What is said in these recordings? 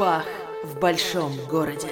Бах в большом городе.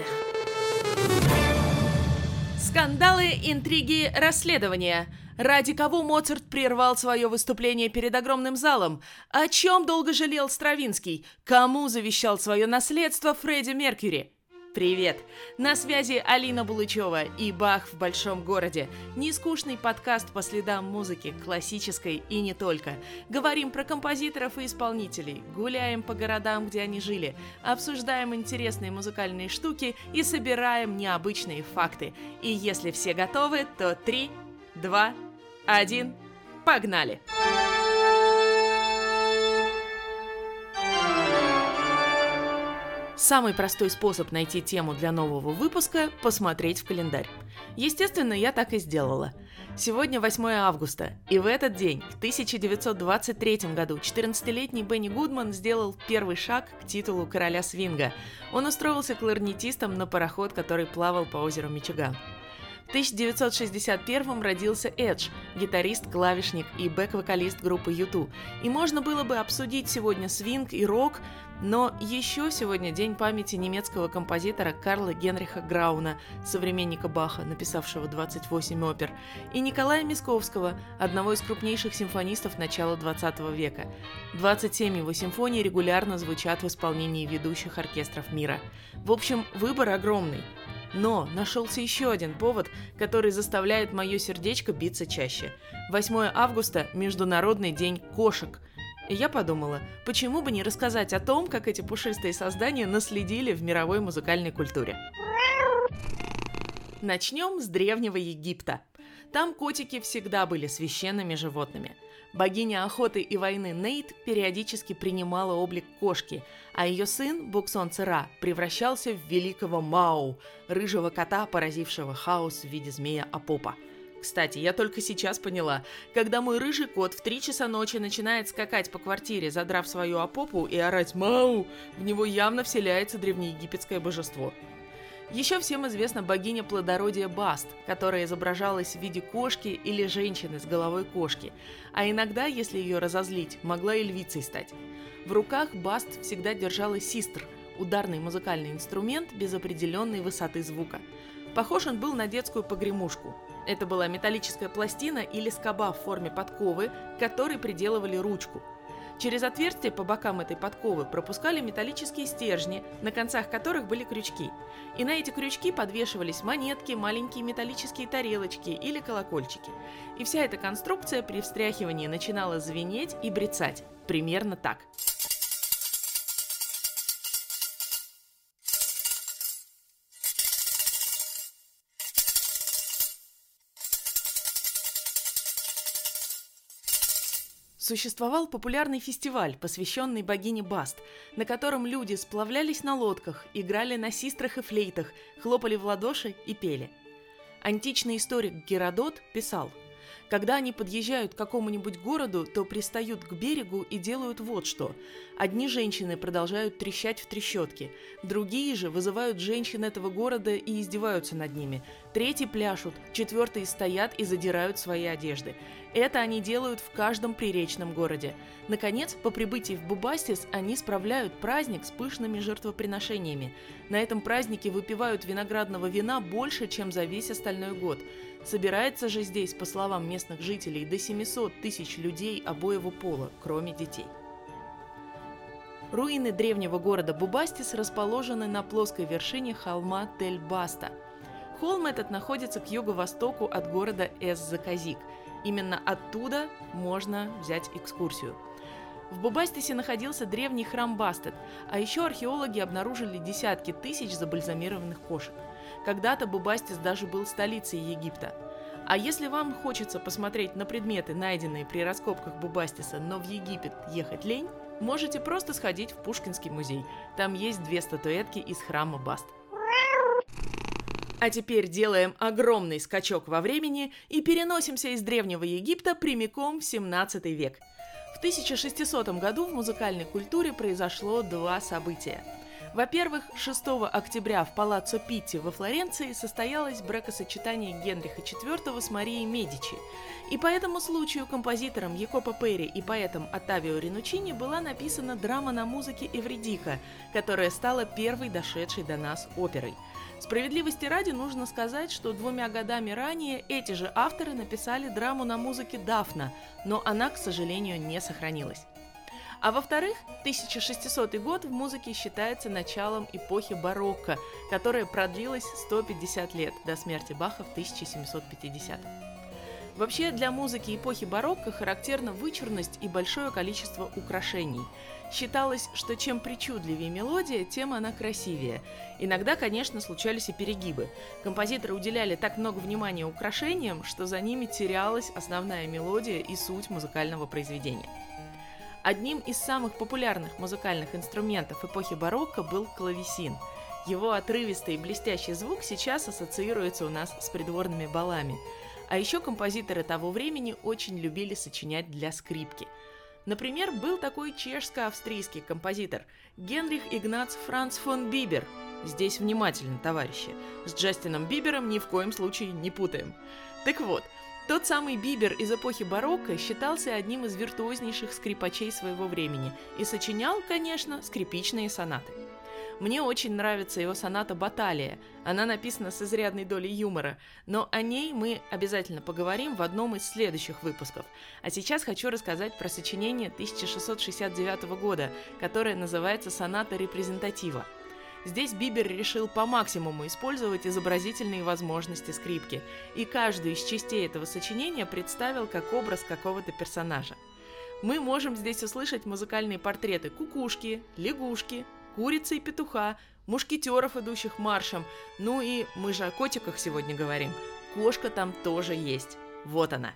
Скандалы, интриги, расследования. Ради кого Моцарт прервал свое выступление перед огромным залом? О чем долго жалел Стравинский? Кому завещал свое наследство Фредди Меркьюри? Привет! На связи Алина Булычева и Бах в большом городе. Нескучный подкаст по следам музыки, классической и не только. Говорим про композиторов и исполнителей, гуляем по городам, где они жили, обсуждаем интересные музыкальные штуки и собираем необычные факты. И если все готовы, то 3, 2, 1... Один. Погнали! Самый простой способ найти тему для нового выпуска – посмотреть в календарь. Естественно, я так и сделала. Сегодня 8 августа, и в этот день, в 1923 году, 14-летний Бенни Гудман сделал первый шаг к титулу короля свинга. Он устроился кларнетистом на пароход, который плавал по озеру Мичиган. В 1961-м родился Эдж, гитарист, клавишник и бэк-вокалист группы U2. И можно было бы обсудить сегодня свинг и рок, но еще сегодня день памяти немецкого композитора Карла Генриха Грауна, современника Баха, написавшего 28 опер, и Николая Мясковского, одного из крупнейших симфонистов начала 20 века. 27 его симфоний регулярно звучат в исполнении ведущих оркестров мира. В общем, выбор огромный. Но нашелся еще один повод, который заставляет мое сердечко биться чаще. 8 августа – Международный день кошек. И я подумала, почему бы не рассказать о том, как эти пушистые создания наследили в мировой музыкальной культуре. Начнем с Древнего Египта. Там котики всегда были священными животными. Богиня охоты и войны Нейт периодически принимала облик кошки, а ее сын, Буксон Цера, превращался в великого Мау, рыжего кота, поразившего хаос в виде змея Апопа. Кстати, я только сейчас поняла, когда мой рыжий кот в 3 часа ночи начинает скакать по квартире, задрав свою Апопу и орать «Мау», в него явно вселяется древнеегипетское божество. Еще всем известна богиня плодородия Баст, которая изображалась в виде кошки или женщины с головой кошки, а иногда, если ее разозлить, могла и львицей стать. В руках Баст всегда держала систр – ударный музыкальный инструмент без определенной высоты звука. Похож он был на детскую погремушку. Это была металлическая пластина или скоба в форме подковы, к которой приделывали ручку. Через отверстие по бокам этой подковы пропускали металлические стержни, на концах которых были крючки. И на эти крючки подвешивались монетки, маленькие металлические тарелочки или колокольчики. И вся эта конструкция при встряхивании начинала звенеть и бряцать. Примерно так. Существовал популярный фестиваль, посвященный богине Баст, на котором люди сплавлялись на лодках, играли на систрах и флейтах, хлопали в ладоши и пели. Античный историк Геродот писал: «Когда они подъезжают к какому-нибудь городу, то пристают к берегу и делают вот что. Одни женщины продолжают трещать в трещотке, другие же вызывают женщин этого города и издеваются над ними, третьи пляшут, четвертые стоят и задирают свои одежды. Это они делают в каждом приречном городе. Наконец, по прибытии в Бубастис они справляют праздник с пышными жертвоприношениями. На этом празднике выпивают виноградного вина больше, чем за весь остальной год. Собирается же здесь, по словам местных жителей, до 700 тысяч людей обоего пола, кроме детей». Руины древнего города Бубастис расположены на плоской вершине холма Тель-Баста. Холм этот находится к юго-востоку от города Эс-Заказик. Именно оттуда можно взять экскурсию. В Бубастисе находился древний храм Бастет, а еще археологи обнаружили десятки тысяч забальзамированных кошек. Когда-то Бубастис даже был столицей Египта. А если вам хочется посмотреть на предметы, найденные при раскопках Бубастиса, но в Египет ехать лень, можете просто сходить в Пушкинский музей. Там есть 2 статуэтки из храма Баст. А теперь делаем огромный скачок во времени и переносимся из Древнего Египта прямиком в 17 век. В 1600 году в музыкальной культуре произошло 2 события. Во-первых, 6 октября в Палаццо Питти во Флоренции состоялось бракосочетание Генриха IV с Марией Медичи, и по этому случаю композитором Якопо Пери и поэтом Оттавио Ринучини была написана драма на музыке «Эвридика», которая стала первой дошедшей до нас оперой. Справедливости ради нужно сказать, что 2 годами ранее эти же авторы написали драму на музыке «Дафна», но она, к сожалению, не сохранилась. А во-вторых, 1600 год в музыке считается началом эпохи барокко, которая продлилась 150 лет до смерти Баха в 1750. Вообще, для музыки эпохи барокко характерна вычурность и большое количество украшений. Считалось, что чем причудливее мелодия, тем она красивее. Иногда, конечно, случались и перегибы. Композиторы уделяли так много внимания украшениям, что за ними терялась основная мелодия и суть музыкального произведения. Одним из самых популярных музыкальных инструментов эпохи барокко был клавесин. Его отрывистый и блестящий звук сейчас ассоциируется у нас с придворными балами. А еще композиторы того времени очень любили сочинять для скрипки. Например, был такой чешско-австрийский композитор Генрих Игнац Франц фон Бибер. Здесь внимательно, товарищи. С Джастином Бибером ни в коем случае не путаем. Так вот, тот самый Бибер из эпохи барокко считался одним из виртуознейших скрипачей своего времени и сочинял, конечно, скрипичные сонаты. Мне очень нравится его соната «Баталия». Она написана с изрядной долей юмора, но о ней мы обязательно поговорим в одном из следующих выпусков. А сейчас хочу рассказать про сочинение 1669 года, которое называется «Соната репрезентатива». Здесь Бибер решил по максимуму использовать изобразительные возможности скрипки, и каждую из частей этого сочинения представил как образ какого-то персонажа. Мы можем здесь услышать музыкальные портреты кукушки, лягушки, курицы и петуха, мушкетеров, идущих маршем, ну и мы же о котиках сегодня говорим, кошка там тоже есть, вот она.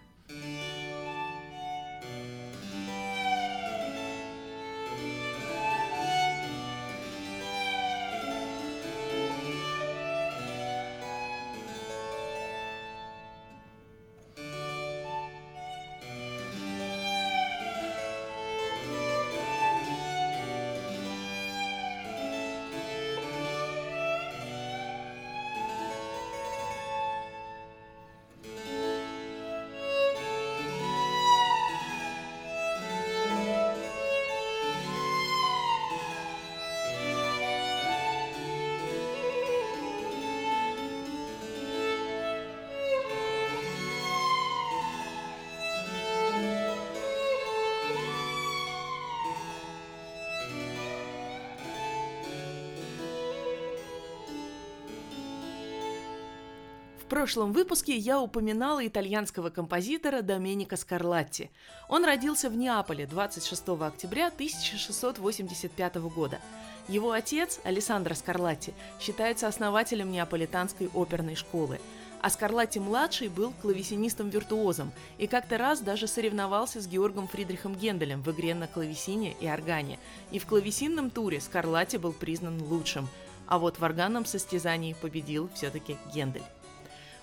В прошлом выпуске я упоминала итальянского композитора Доменико Скарлатти. Он родился в Неаполе 26 октября 1685 года. Его отец, Алессандро Скарлатти, считается основателем неаполитанской оперной школы. А Скарлатти-младший был клавесинистом-виртуозом и как-то раз даже соревновался с Георгом Фридрихом Генделем в игре на клавесине и органе. И в клавесинном туре Скарлатти был признан лучшим, а вот в органном состязании победил все-таки Гендель.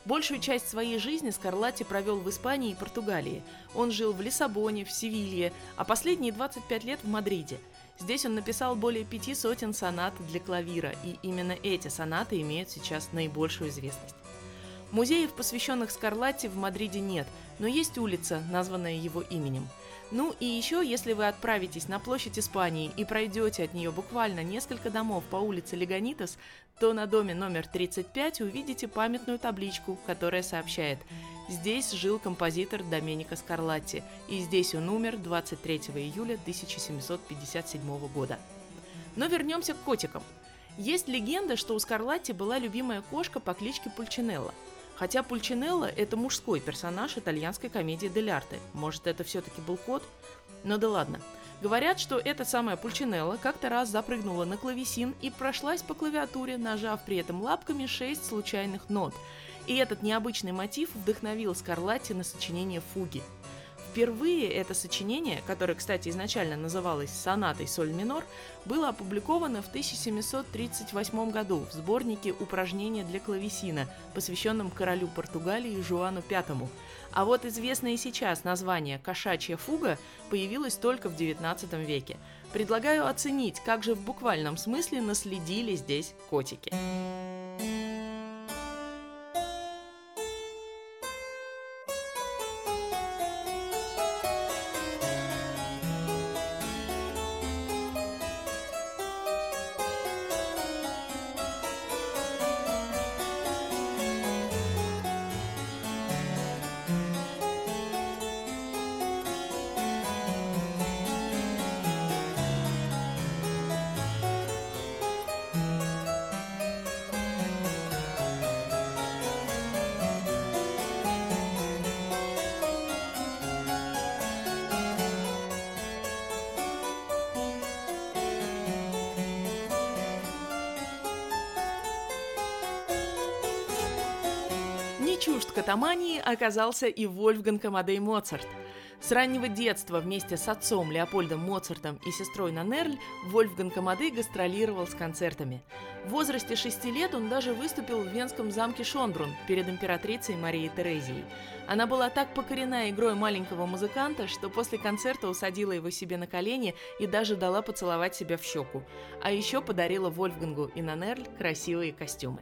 Большую часть своей жизни Скарлатти провел в Испании и Португалии. Он жил в Лиссабоне, в Севилье, а последние 25 лет в Мадриде. Здесь он написал более 500 сонат для клавира, и именно эти сонаты имеют сейчас наибольшую известность. Музеев, посвященных Скарлатти, в Мадриде нет, но есть улица, названная его именем. Ну и еще, если вы отправитесь на площадь Испании и пройдете от нее буквально несколько домов по улице Леганитас, то на доме номер 35 увидите памятную табличку, которая сообщает: «Здесь жил композитор Доменико Скарлатти, и здесь он умер 23 июля 1757 года». Но вернемся к котикам. Есть легенда, что у Скарлатти была любимая кошка по кличке Пульчинелла. Хотя Пульчинелла – это мужской персонаж итальянской комедии «Дель-Арте». Может, это все-таки был кот? Но да ладно. Говорят, что эта самая Пульчинелла как-то раз запрыгнула на клавесин и прошлась по клавиатуре, нажав при этом лапками 6 случайных нот. И этот необычный мотив вдохновил Скарлатти на сочинение фуги. В Впервые это сочинение, которое, кстати, изначально называлось «Сонатой соль минор», было опубликовано в 1738 году в сборнике «Упражнения для клавесина», посвященном королю Португалии Жуану V. А вот известное сейчас название «Кошачья фуга» появилось только в XIX веке. Предлагаю оценить, как же в буквальном смысле наследили здесь котики. Чужд катамании оказался и Вольфганг Амадей Моцарт. С раннего детства вместе с отцом Леопольдом Моцартом и сестрой Нанерль Вольфганг Амадей гастролировал с концертами. В возрасте 6 лет он даже выступил в венском замке Шёнбрунн перед императрицей Марией Терезией. Она была так покорена игрой маленького музыканта, что после концерта усадила его себе на колени и даже дала поцеловать себя в щеку. А еще подарила Вольфгангу и Нанерль красивые костюмы.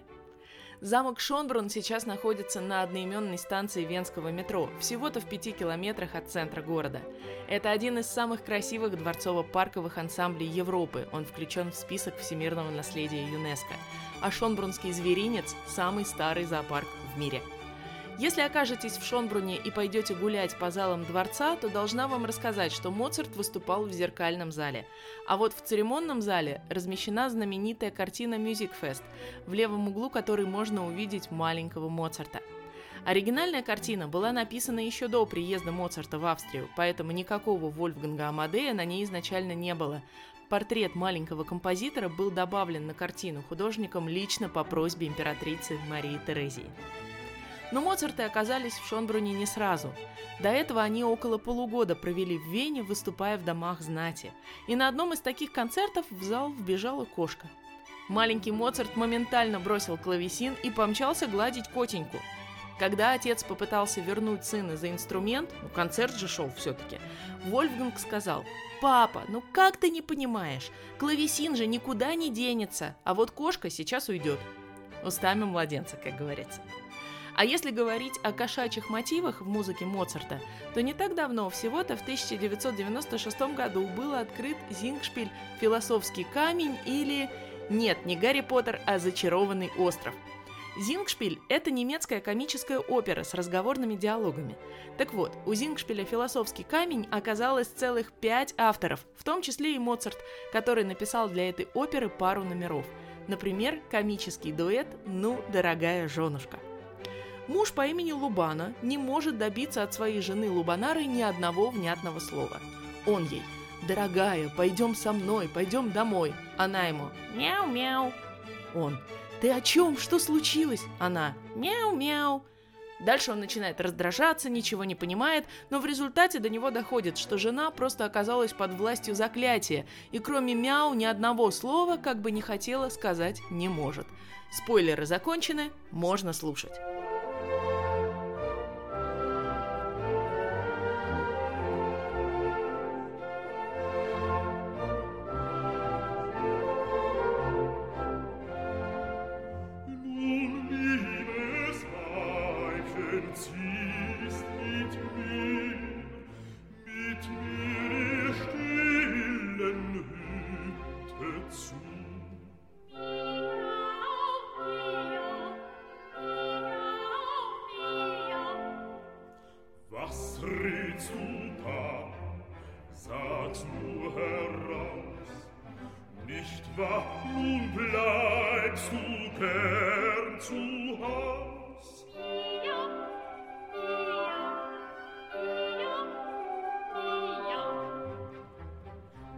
Замок Шёнбрунн сейчас находится на одноименной станции венского метро, всего-то в 5 километрах от центра города. Это один из самых красивых дворцово-парковых ансамблей Европы, он включен в список всемирного наследия ЮНЕСКО. А Шёнбруннский зверинец – самый старый зоопарк в мире. Если окажетесь в Шёнбрунне и пойдете гулять по залам дворца, то должна вам рассказать, что Моцарт выступал в зеркальном зале. А вот в церемонном зале размещена знаменитая картина «Мюзикфест», в левом углу которой можно увидеть маленького Моцарта. Оригинальная картина была написана еще до приезда Моцарта в Австрию, поэтому никакого Вольфганга Амадея на ней изначально не было. Портрет маленького композитора был добавлен на картину художником лично по просьбе императрицы Марии Терезии. Но Моцарты оказались в Шёнбрунне не сразу. До этого они около полугода провели в Вене, выступая в домах знати. И на одном из таких концертов в зал вбежала кошка. Маленький Моцарт моментально бросил клавесин и помчался гладить котеньку. Когда отец попытался вернуть сына за инструмент, концерт же шел все-таки, Вольфганг сказал: «Папа, ну как ты не понимаешь? Клавесин же никуда не денется, а вот кошка сейчас уйдет». Устами младенца, как говорится. А если говорить о кошачьих мотивах в музыке Моцарта, то не так давно, всего-то в 1996 году, был открыт Зингшпиль «Философский камень» или... Нет, не Гарри Поттер, а «Зачарованный остров». Зингшпиль – это немецкая комическая опера с разговорными диалогами. Так вот, у Зингшпиля «Философский камень» оказалось целых 5 авторов, в том числе и Моцарт, который написал для этой оперы пару номеров. Например, комический дуэт «Ну, дорогая жёнушка». Муж по имени Лубана не может добиться от своей жены Лубанары ни одного внятного слова. Он ей: «Дорогая, пойдем со мной, пойдем домой». Она ему: «Мяу-мяу». Он: «Ты о чем? Что случилось?» Она: «Мяу-мяу». Дальше он начинает раздражаться, ничего не понимает, но в результате до него доходит, что жена просто оказалась под властью заклятия, и кроме «мяу» ни одного слова, как бы ни хотела, сказать не может. Спойлеры закончены, можно слушать.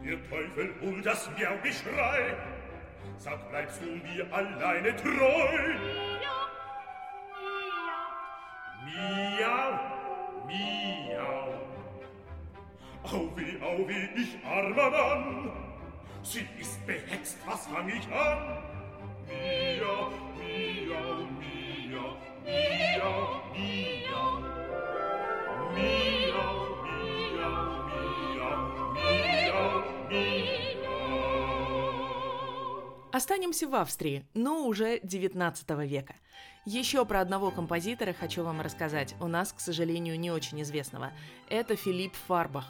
Der Teufel und das Miaugeschrei, sag, bleibst du mir alleine treu. Miau, miau, miau, Au weh, ich armer Mann, sie ist behext, was fang ich an? Mia, Mia, Mia, Mia, Mia, Mia, Mia, Mia, Mia, Mia. Останемся в Австрии, но уже 19 века. Еще про одного композитора хочу вам рассказать, у нас, к сожалению, не очень известного. Это Филипп Фарбах.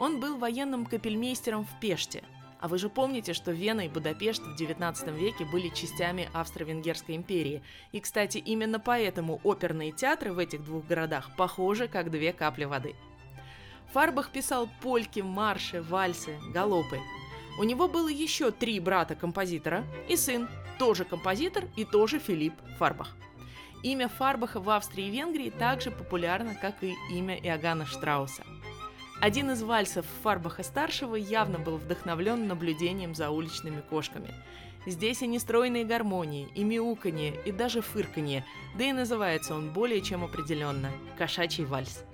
Он был военным капельмейстером в Пеште. А вы же помните, что Вена и Будапешт в 19 веке были частями Австро-Венгерской империи. И, кстати, именно поэтому оперные театры в этих двух городах похожи как две капли воды. Фарбах писал польки, марши, вальсы, галопы. У него было еще 3 брата-композитора и сын, тоже композитор и тоже Филипп Фарбах. Имя Фарбаха в Австрии и Венгрии также популярно, как и имя Иоганна Штрауса. Один из вальсов Фарбаха-старшего явно был вдохновлен наблюдением за уличными кошками. Здесь и нестройные гармонии, и мяуканье, и даже фырканье, да и называется он более чем определенно – «Кошачий вальс».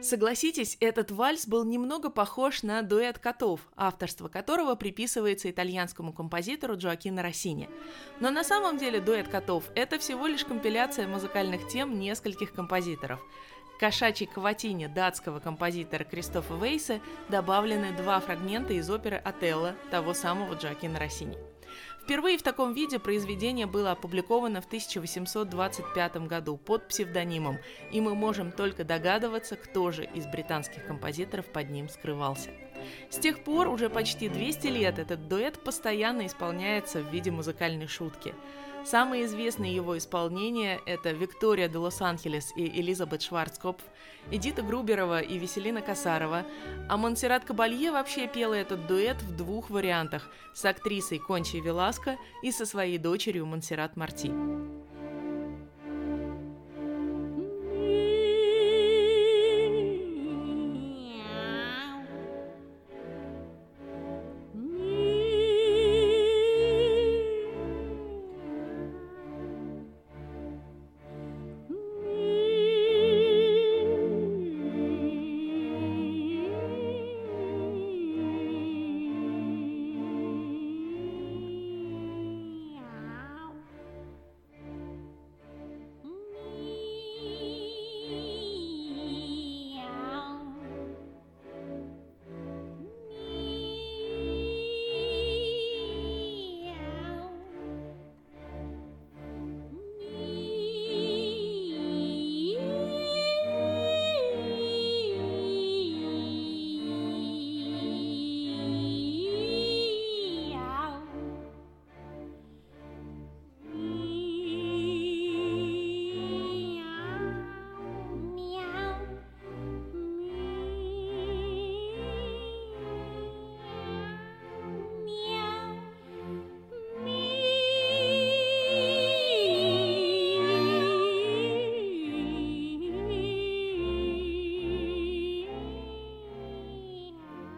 Согласитесь, этот вальс был немного похож на дуэт котов, авторство которого приписывается итальянскому композитору Джоаккино Россини. Но на самом деле дуэт котов – это всего лишь компиляция музыкальных тем нескольких композиторов. К «Кошачьей каватине» датского композитора Кристофа Вейса добавлены 2 фрагмента из оперы «Отелло» того самого Джоаккино Россини. Впервые в таком виде произведение было опубликовано в 1825 году под псевдонимом, и мы можем только догадываться, кто же из британских композиторов под ним скрывался. С тех пор уже почти 200 лет этот дуэт постоянно исполняется в виде музыкальной шутки. Самые известные его исполнения – это Виктория де Лос-Анхелес и Элизабет Шварцкопф, Эдита Груберова и Веселина Касарова, а Монсеррат Кабалье вообще пела этот дуэт в 2 вариантах – с актрисой Кончей Веласко и со своей дочерью Монсеррат Марти.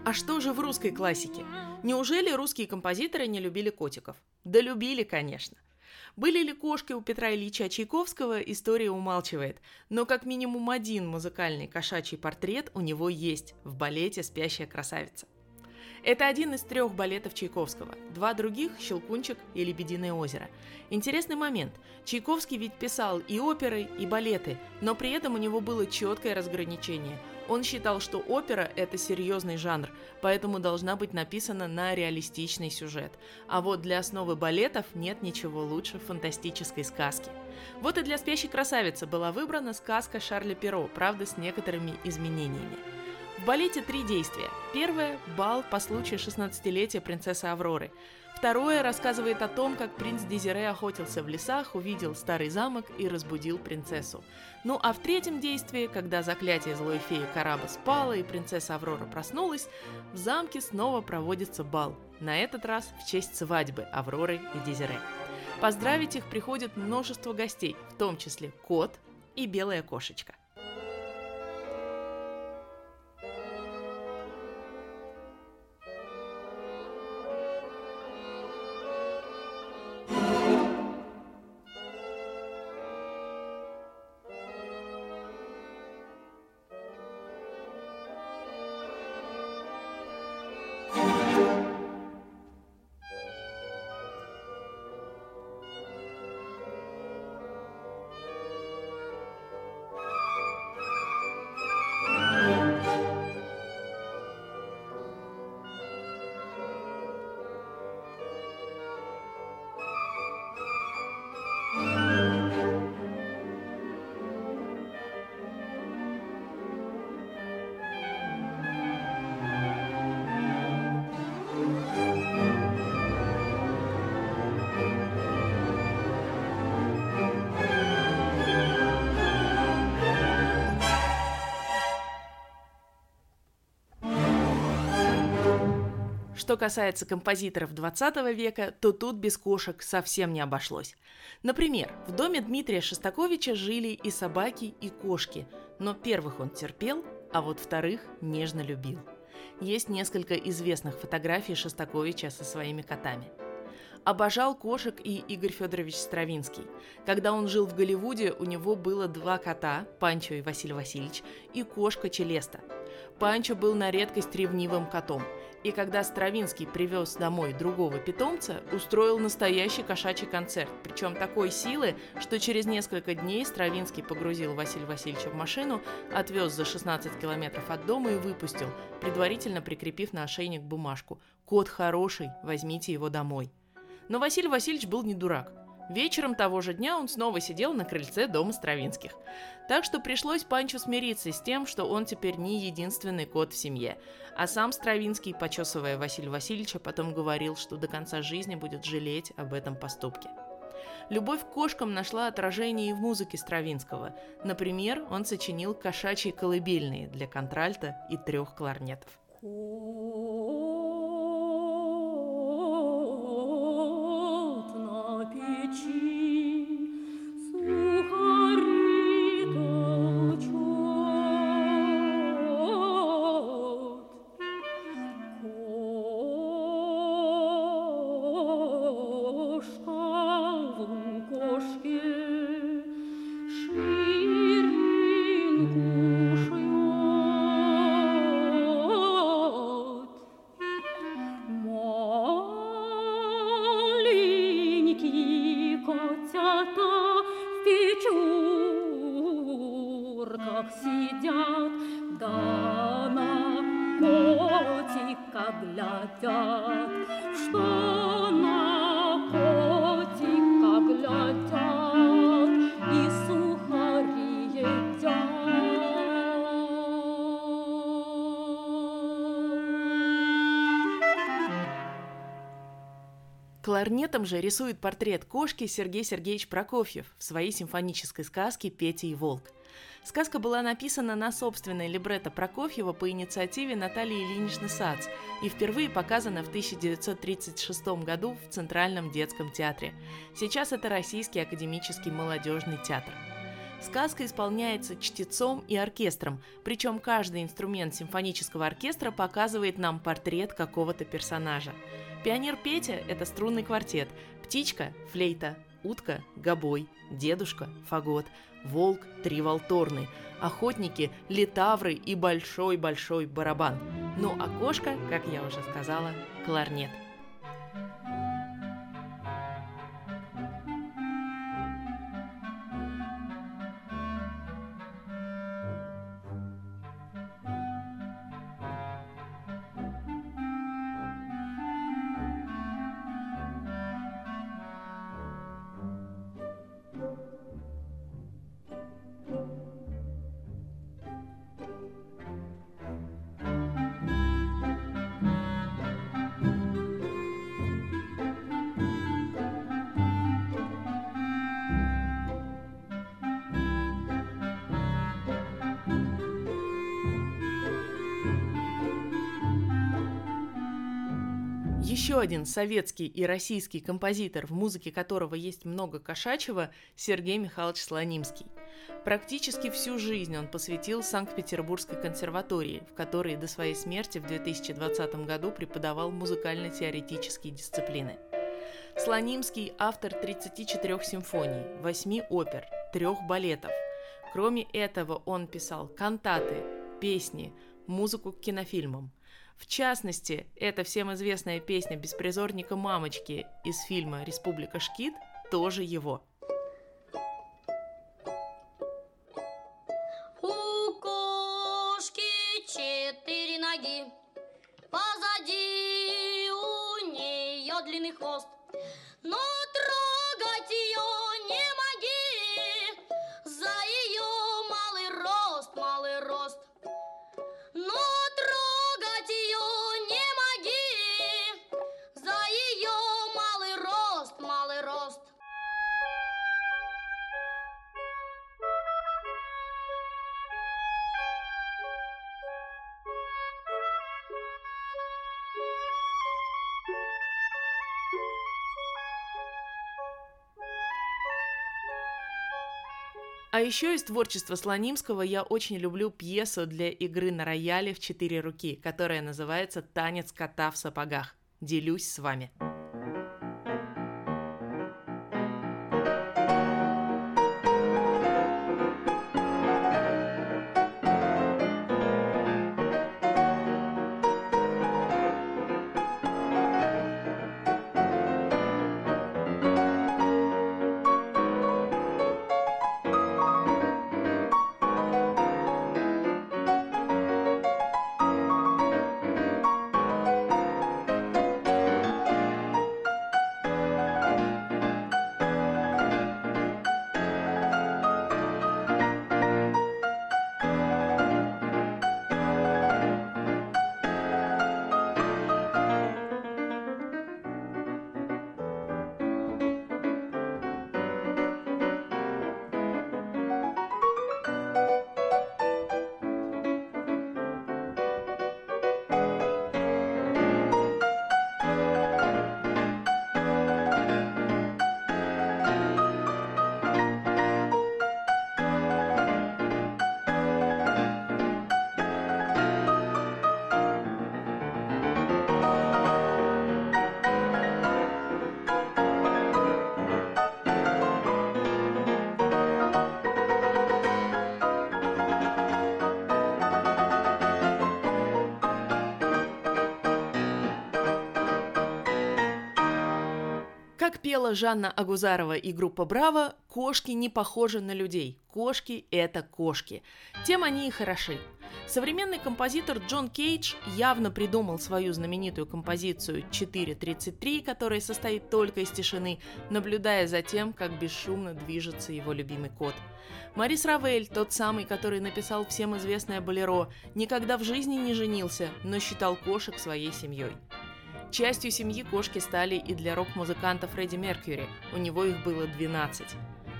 А что же в русской классике? Неужели русские композиторы не любили котиков? Да любили, конечно. Были ли кошки у Петра Ильича Чайковского, история умалчивает, но как минимум один музыкальный кошачий портрет у него есть в балете «Спящая красавица». Это один из 3 балетов Чайковского, 2 других – «Щелкунчик» и «Лебединое озеро». Интересный момент. Чайковский ведь писал и оперы, и балеты, но при этом у него было четкое разграничение. Он считал, что опера – это серьезный жанр, поэтому должна быть написана на реалистичный сюжет. А вот для основы балетов нет ничего лучше фантастической сказки. Вот и для «Спящей красавицы» была выбрана сказка Шарля Перро, правда, с некоторыми изменениями. В балете 3 действия. Первое – бал по случаю 16-летия принцессы Авроры. Второе рассказывает о том, как принц Дезире охотился в лесах, увидел старый замок и разбудил принцессу. Ну а в 3-м действии, когда заклятие злой феи Караба спало и принцесса Аврора проснулась, в замке снова проводится бал. На этот раз в честь свадьбы Авроры и Дезире. Поздравить их приходит множество гостей, в том числе кот и белая кошечка. Что касается композиторов 20 века, то тут без кошек совсем не обошлось. Например, в доме Дмитрия Шостаковича жили и собаки, и кошки, но первых он терпел, а вот вторых нежно любил. Есть несколько известных фотографий Шостаковича со своими котами. Обожал кошек и Игорь Федорович Стравинский. Когда он жил в Голливуде, у него было 2 кота, Панчо и Василий Васильевич, и кошка Челеста. Панчо был на редкость ревнивым котом. И когда Стравинский привез домой другого питомца, устроил настоящий кошачий концерт, причем такой силы, что через несколько дней Стравинский погрузил Василия Васильевича в машину, отвез за 16 километров от дома и выпустил, предварительно прикрепив на ошейник бумажку «Кот хороший, возьмите его домой». Но Василий Васильевич был не дурак. Вечером того же дня он снова сидел на крыльце дома Стравинских. Так что пришлось Панчо смириться с тем, что он теперь не единственный кот в семье. А сам Стравинский, почесывая Василия Васильевича, потом говорил, что до конца жизни будет жалеть об этом поступке. Любовь к кошкам нашла отражение и в музыке Стравинского. Например, он сочинил кошачьи колыбельные для контральта и 3 кларнетов. Кларнетом же рисует портрет кошки Сергей Сергеевич Прокофьев в своей симфонической сказке «Петя и волк». Сказка была написана на собственной либретто Прокофьева по инициативе Натальи Ильиничны Сац и впервые показана в 1936 году в Центральном детском театре. Сейчас это Российский академический молодежный театр. Сказка исполняется чтецом и оркестром, причем каждый инструмент симфонического оркестра показывает нам портрет какого-то персонажа. Пионер Петя – это струнный квартет, птичка – флейта, утка – гобой, дедушка – фагот, волк – три волторны, охотники – литавры и большой-большой барабан. Ну а кошка, как я уже сказала, кларнет. Еще один советский и российский композитор, в музыке которого есть много кошачьего, Сергей Михайлович Слонимский. Практически всю жизнь он посвятил Санкт-Петербургской консерватории, в которой до своей смерти в 2020 году преподавал музыкально-теоретические дисциплины. Слонимский – автор 34 симфоний, 8 опер, 3 балетов. Кроме этого, он писал кантаты, песни, музыку к кинофильмам. В частности, эта всем известная песня беспризорника «Мамочки» из фильма «Республика Шкид» тоже его. У кошки 4 ноги, позади у нее длинный хвост, но трогать ее не моги, за ее малый рост, но А еще из творчества Слонимского я очень люблю пьесу для игры на рояле в 4 руки, которая называется «Танец кота в сапогах». Делюсь с вами. Как пела Жанна Агузарова и группа «Браво», кошки не похожи на людей. Кошки – это кошки. Тем они и хороши. Современный композитор Джон Кейдж явно придумал свою знаменитую композицию 4.33, которая состоит только из тишины, наблюдая за тем, как бесшумно движется его любимый кот. Морис Равель, тот самый, который написал всем известное «Болеро», никогда в жизни не женился, но считал кошек своей семьей. Частью семьи кошки стали и для рок-музыканта Фредди Меркьюри, у него их было 12.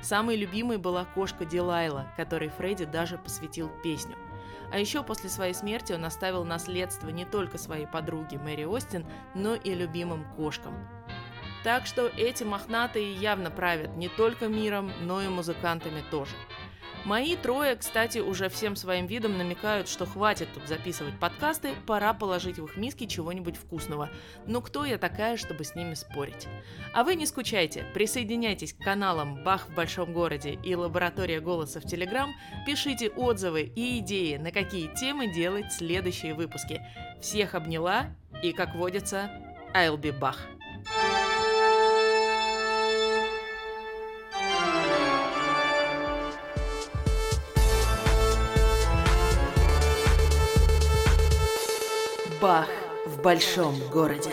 Самой любимой была кошка Делайла, которой Фредди даже посвятил песню. А еще после своей смерти он оставил наследство не только своей подруге Мэри Остин, но и любимым кошкам. Так что эти мохнатые явно правят не только миром, но и музыкантами тоже. Мои трое, кстати, уже всем своим видом намекают, что хватит тут записывать подкасты, пора положить в их миски чего-нибудь вкусного. Но кто я такая, чтобы с ними спорить? А вы не скучайте, присоединяйтесь к каналам «Бах в большом городе» и «Лаборатория голоса» в Телеграм, пишите отзывы и идеи, на какие темы делать следующие выпуски. Всех обняла и, как водится, I'll be Bach. Бах в большом городе.